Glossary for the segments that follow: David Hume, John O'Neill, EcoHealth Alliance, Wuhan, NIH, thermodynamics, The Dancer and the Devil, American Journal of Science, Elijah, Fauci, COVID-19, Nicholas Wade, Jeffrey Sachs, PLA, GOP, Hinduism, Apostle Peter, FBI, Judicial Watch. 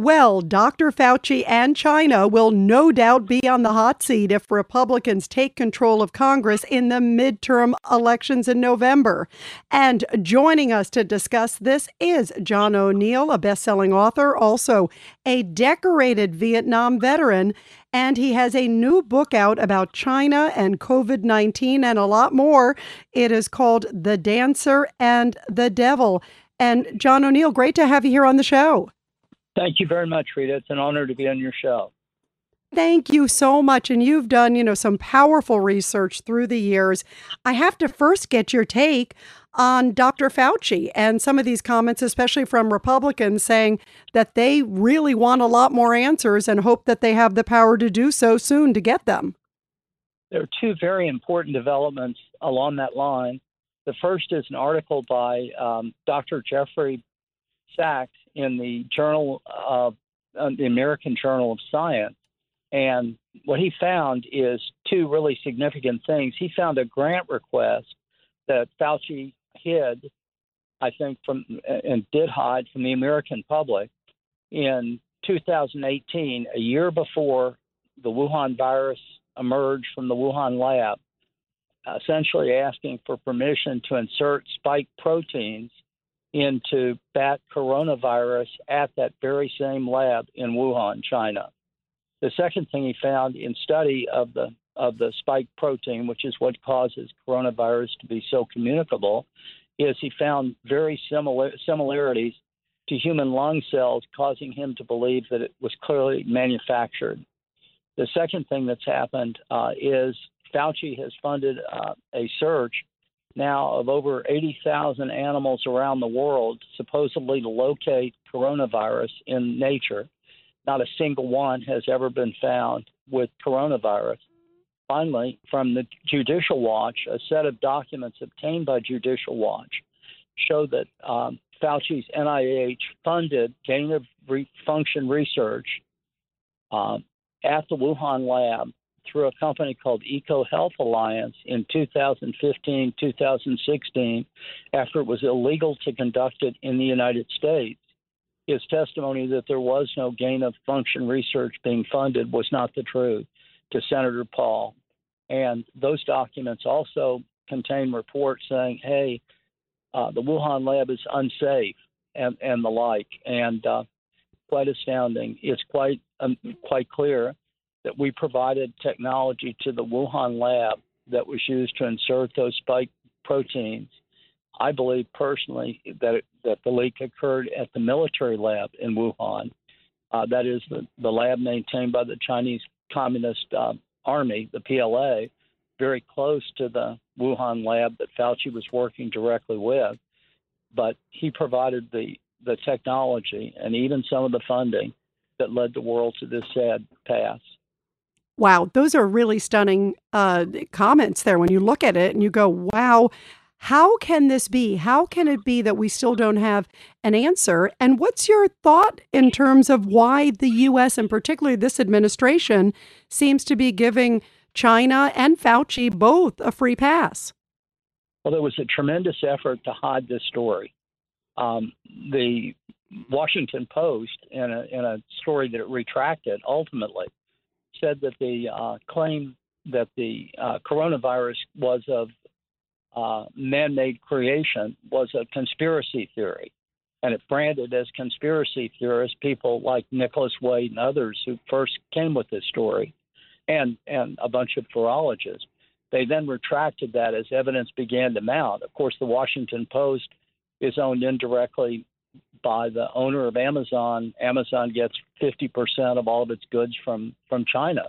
Well, Dr. Fauci and China will no doubt be on the hot seat if Republicans take control of Congress in the midterm elections in November. And joining us to discuss this is John O'Neill, a best-selling author, also a decorated Vietnam veteran, and he has a new book out about China and COVID-19 and a lot more. It is called The Dancer and the Devil. And John O'Neill, great to have you here on the show. Thank you very much, Rita. It's an honor to be on your show. Thank you so much. And you've done, some powerful research through the years. I have to first get your take on Dr. Fauci and some of these comments, especially from Republicans, saying that they really want a lot more answers and hope that they have the power to do so soon to get them. There are two very important developments along that line. The first is an article by Dr. Jeffrey Sachs in the American Journal of Science. And what he found is two really significant things. He found a grant request that Fauci hid, I think, from the American public in 2018, a year before the Wuhan virus emerged from the Wuhan lab, essentially asking for permission to insert spike proteins into bat coronavirus at that very same lab in Wuhan, China. The second thing he found in study of the spike protein, which is what causes coronavirus to be so communicable, is he found very similarities to human lung cells, causing him to believe that it was clearly manufactured. The second thing that's happened is Fauci has funded a search now of over 80,000 animals around the world, supposedly to locate coronavirus in nature. Not a single one has ever been found with coronavirus. Finally, from the Judicial Watch, a set of documents obtained by Judicial Watch show that Fauci's NIH-funded gain-of-function research at the Wuhan lab through a company called EcoHealth Alliance in 2015, 2016, after it was illegal to conduct it in the United States. His testimony that there was no gain-of-function research being funded was not the truth to Senator Paul. And those documents also contain reports saying, hey, the Wuhan lab is unsafe and the like. And quite astounding. It's quite clear that we provided technology to the Wuhan lab that was used to insert those spike proteins. I believe personally that the leak occurred at the military lab in Wuhan. That is the lab maintained by the Chinese Communist Army, the PLA, very close to the Wuhan lab that Fauci was working directly with. But he provided the technology and even some of the funding that led the world to this sad pass. Wow, those are really stunning comments there when you look at it and you go, wow, how can this be? How can it be that we still don't have an answer? And what's your thought in terms of why the U.S. and particularly this administration seems to be giving China and Fauci both a free pass? Well, there was a tremendous effort to hide this story. The Washington Post, in a story that it retracted ultimately, said that the claim that the coronavirus was of man-made creation was a conspiracy theory. And it branded as conspiracy theorists people like Nicholas Wade and others who first came with this story, and a bunch of virologists. They then retracted that as evidence began to mount. Of course, the Washington Post is owned indirectly by the owner of Amazon. Amazon gets 50% of all of its goods from China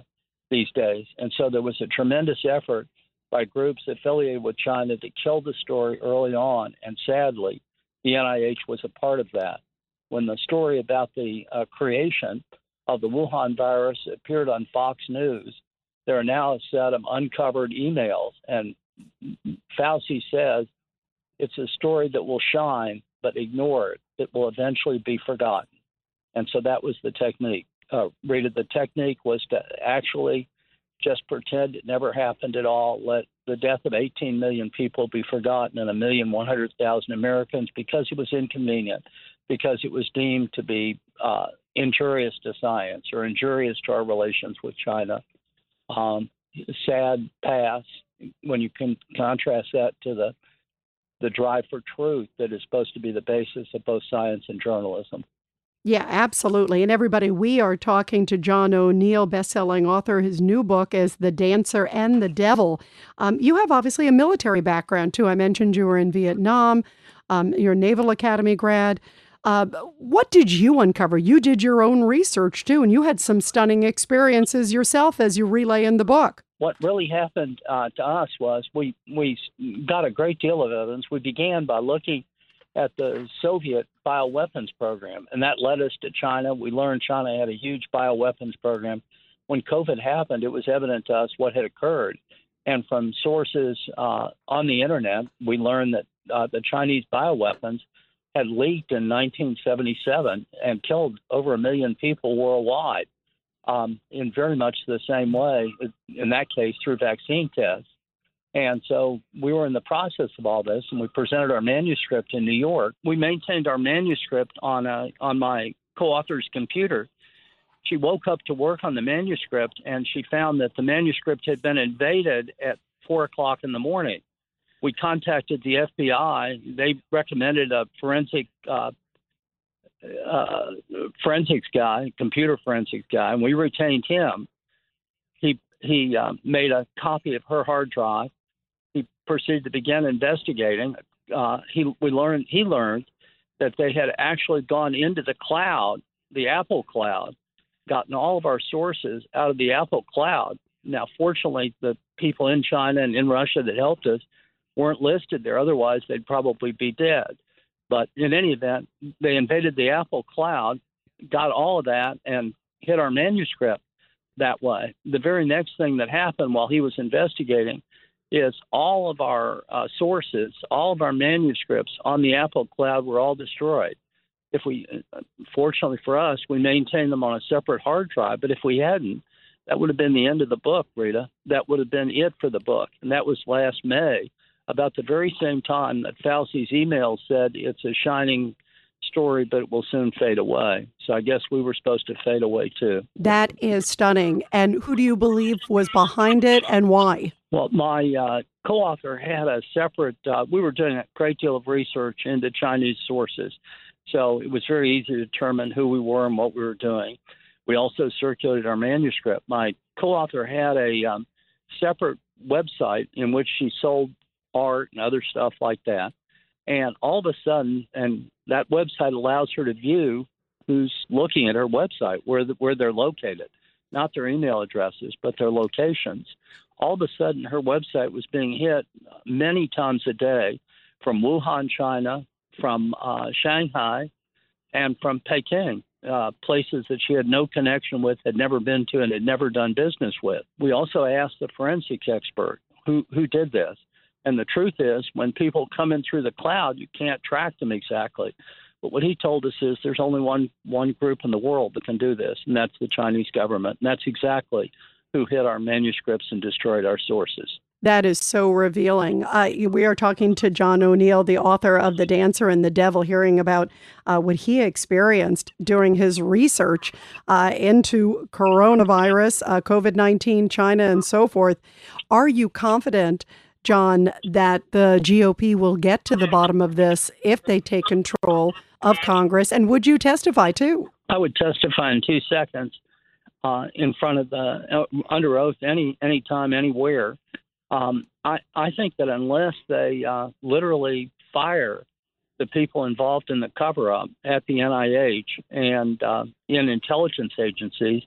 these days. And so there was a tremendous effort by groups affiliated with China to kill the story early on. And sadly, the NIH was a part of that. when the story about the creation of the Wuhan virus appeared on Fox News, there are now a set of uncovered emails. And Fauci says it's a story that will shine, but ignored. It will eventually be forgotten. And so that was the technique. Rita, the technique was to actually just pretend it never happened at all, let the death of 18 million people be forgotten and 1,100,000 Americans because it was inconvenient, because it was deemed to be injurious to science or injurious to our relations with China. Sad past when you can contrast that to the drive for truth that is supposed to be the basis of both science and journalism. Yeah, absolutely. And everybody, we are talking to John O'Neill, best-selling author. His new book is The Dancer and the Devil. You have obviously a military background, too. I mentioned you were in Vietnam. You're a Naval Academy grad. What did you uncover? You did your own research, too, and you had some stunning experiences yourself as you relay in the book. What really happened to us was we got a great deal of evidence. We began by looking at the Soviet bioweapons program, and that led us to China. We learned China had a huge bioweapons program. When COVID happened, it was evident to us what had occurred. And from sources on the internet, we learned that the Chinese bioweapons had leaked in 1977 and killed over 1 million people worldwide in very much the same way, in that case, through vaccine tests. And so we were in the process of all this, and we presented our manuscript in New York. We maintained our manuscript on my co-author's computer. She woke up to work on the manuscript, and she found that the manuscript had been invaded at 4 o'clock in the morning. We contacted the FBI. They recommended a forensics guy, computer forensics guy, and we retained him. He made a copy of her hard drive. He proceeded to begin investigating. He learned that they had actually gone into the cloud, the Apple cloud, gotten all of our sources out of the Apple cloud. Now, fortunately, the people in China and in Russia that helped us weren't listed there. Otherwise, they'd probably be dead. But in any event, they invaded the Apple cloud, got all of that, and hid our manuscript that way. The very next thing that happened while he was investigating is all of our sources, all of our manuscripts on the Apple cloud were all destroyed. If we, fortunately for us, we maintained them on a separate hard drive, but if we hadn't, that would have been the end of the book, Rita. That would have been it for the book. And that was last May, about the very same time that Fauci's email said it's a shining story, but it will soon fade away. So I guess we were supposed to fade away, too. That is stunning. And who do you believe was behind it and why? Well, my co-author had a separate, we were doing a great deal of research into Chinese sources. So it was very easy to determine who we were and what we were doing. We also circulated our manuscript. My co-author had a separate website in which she sold art and other stuff like that. And all of a sudden, and that website allows her to view who's looking at her website, where they're located, not their email addresses, but their locations. All of a sudden, her website was being hit many times a day from Wuhan, China, from Shanghai, and from Peking, places that she had no connection with, had never been to, and had never done business with. We also asked the forensics expert who did this. And the truth is, when people come in through the cloud, you can't track them exactly. But what he told us is there's only one group in the world that can do this, and that's the Chinese government. And that's exactly who hid our manuscripts and destroyed our sources. That is so revealing. We are talking to John O'Neill, the author of The Dancer and the Devil, hearing about what he experienced during his research into coronavirus, COVID-19, China, and so forth. Are you confident, John, that the GOP will get to the bottom of this if they take control of Congress? And would you testify, too? I would testify in 2 seconds in front of the under oath any time, anywhere. I think that unless they literally fire the people involved in the cover-up at the NIH and in intelligence agencies,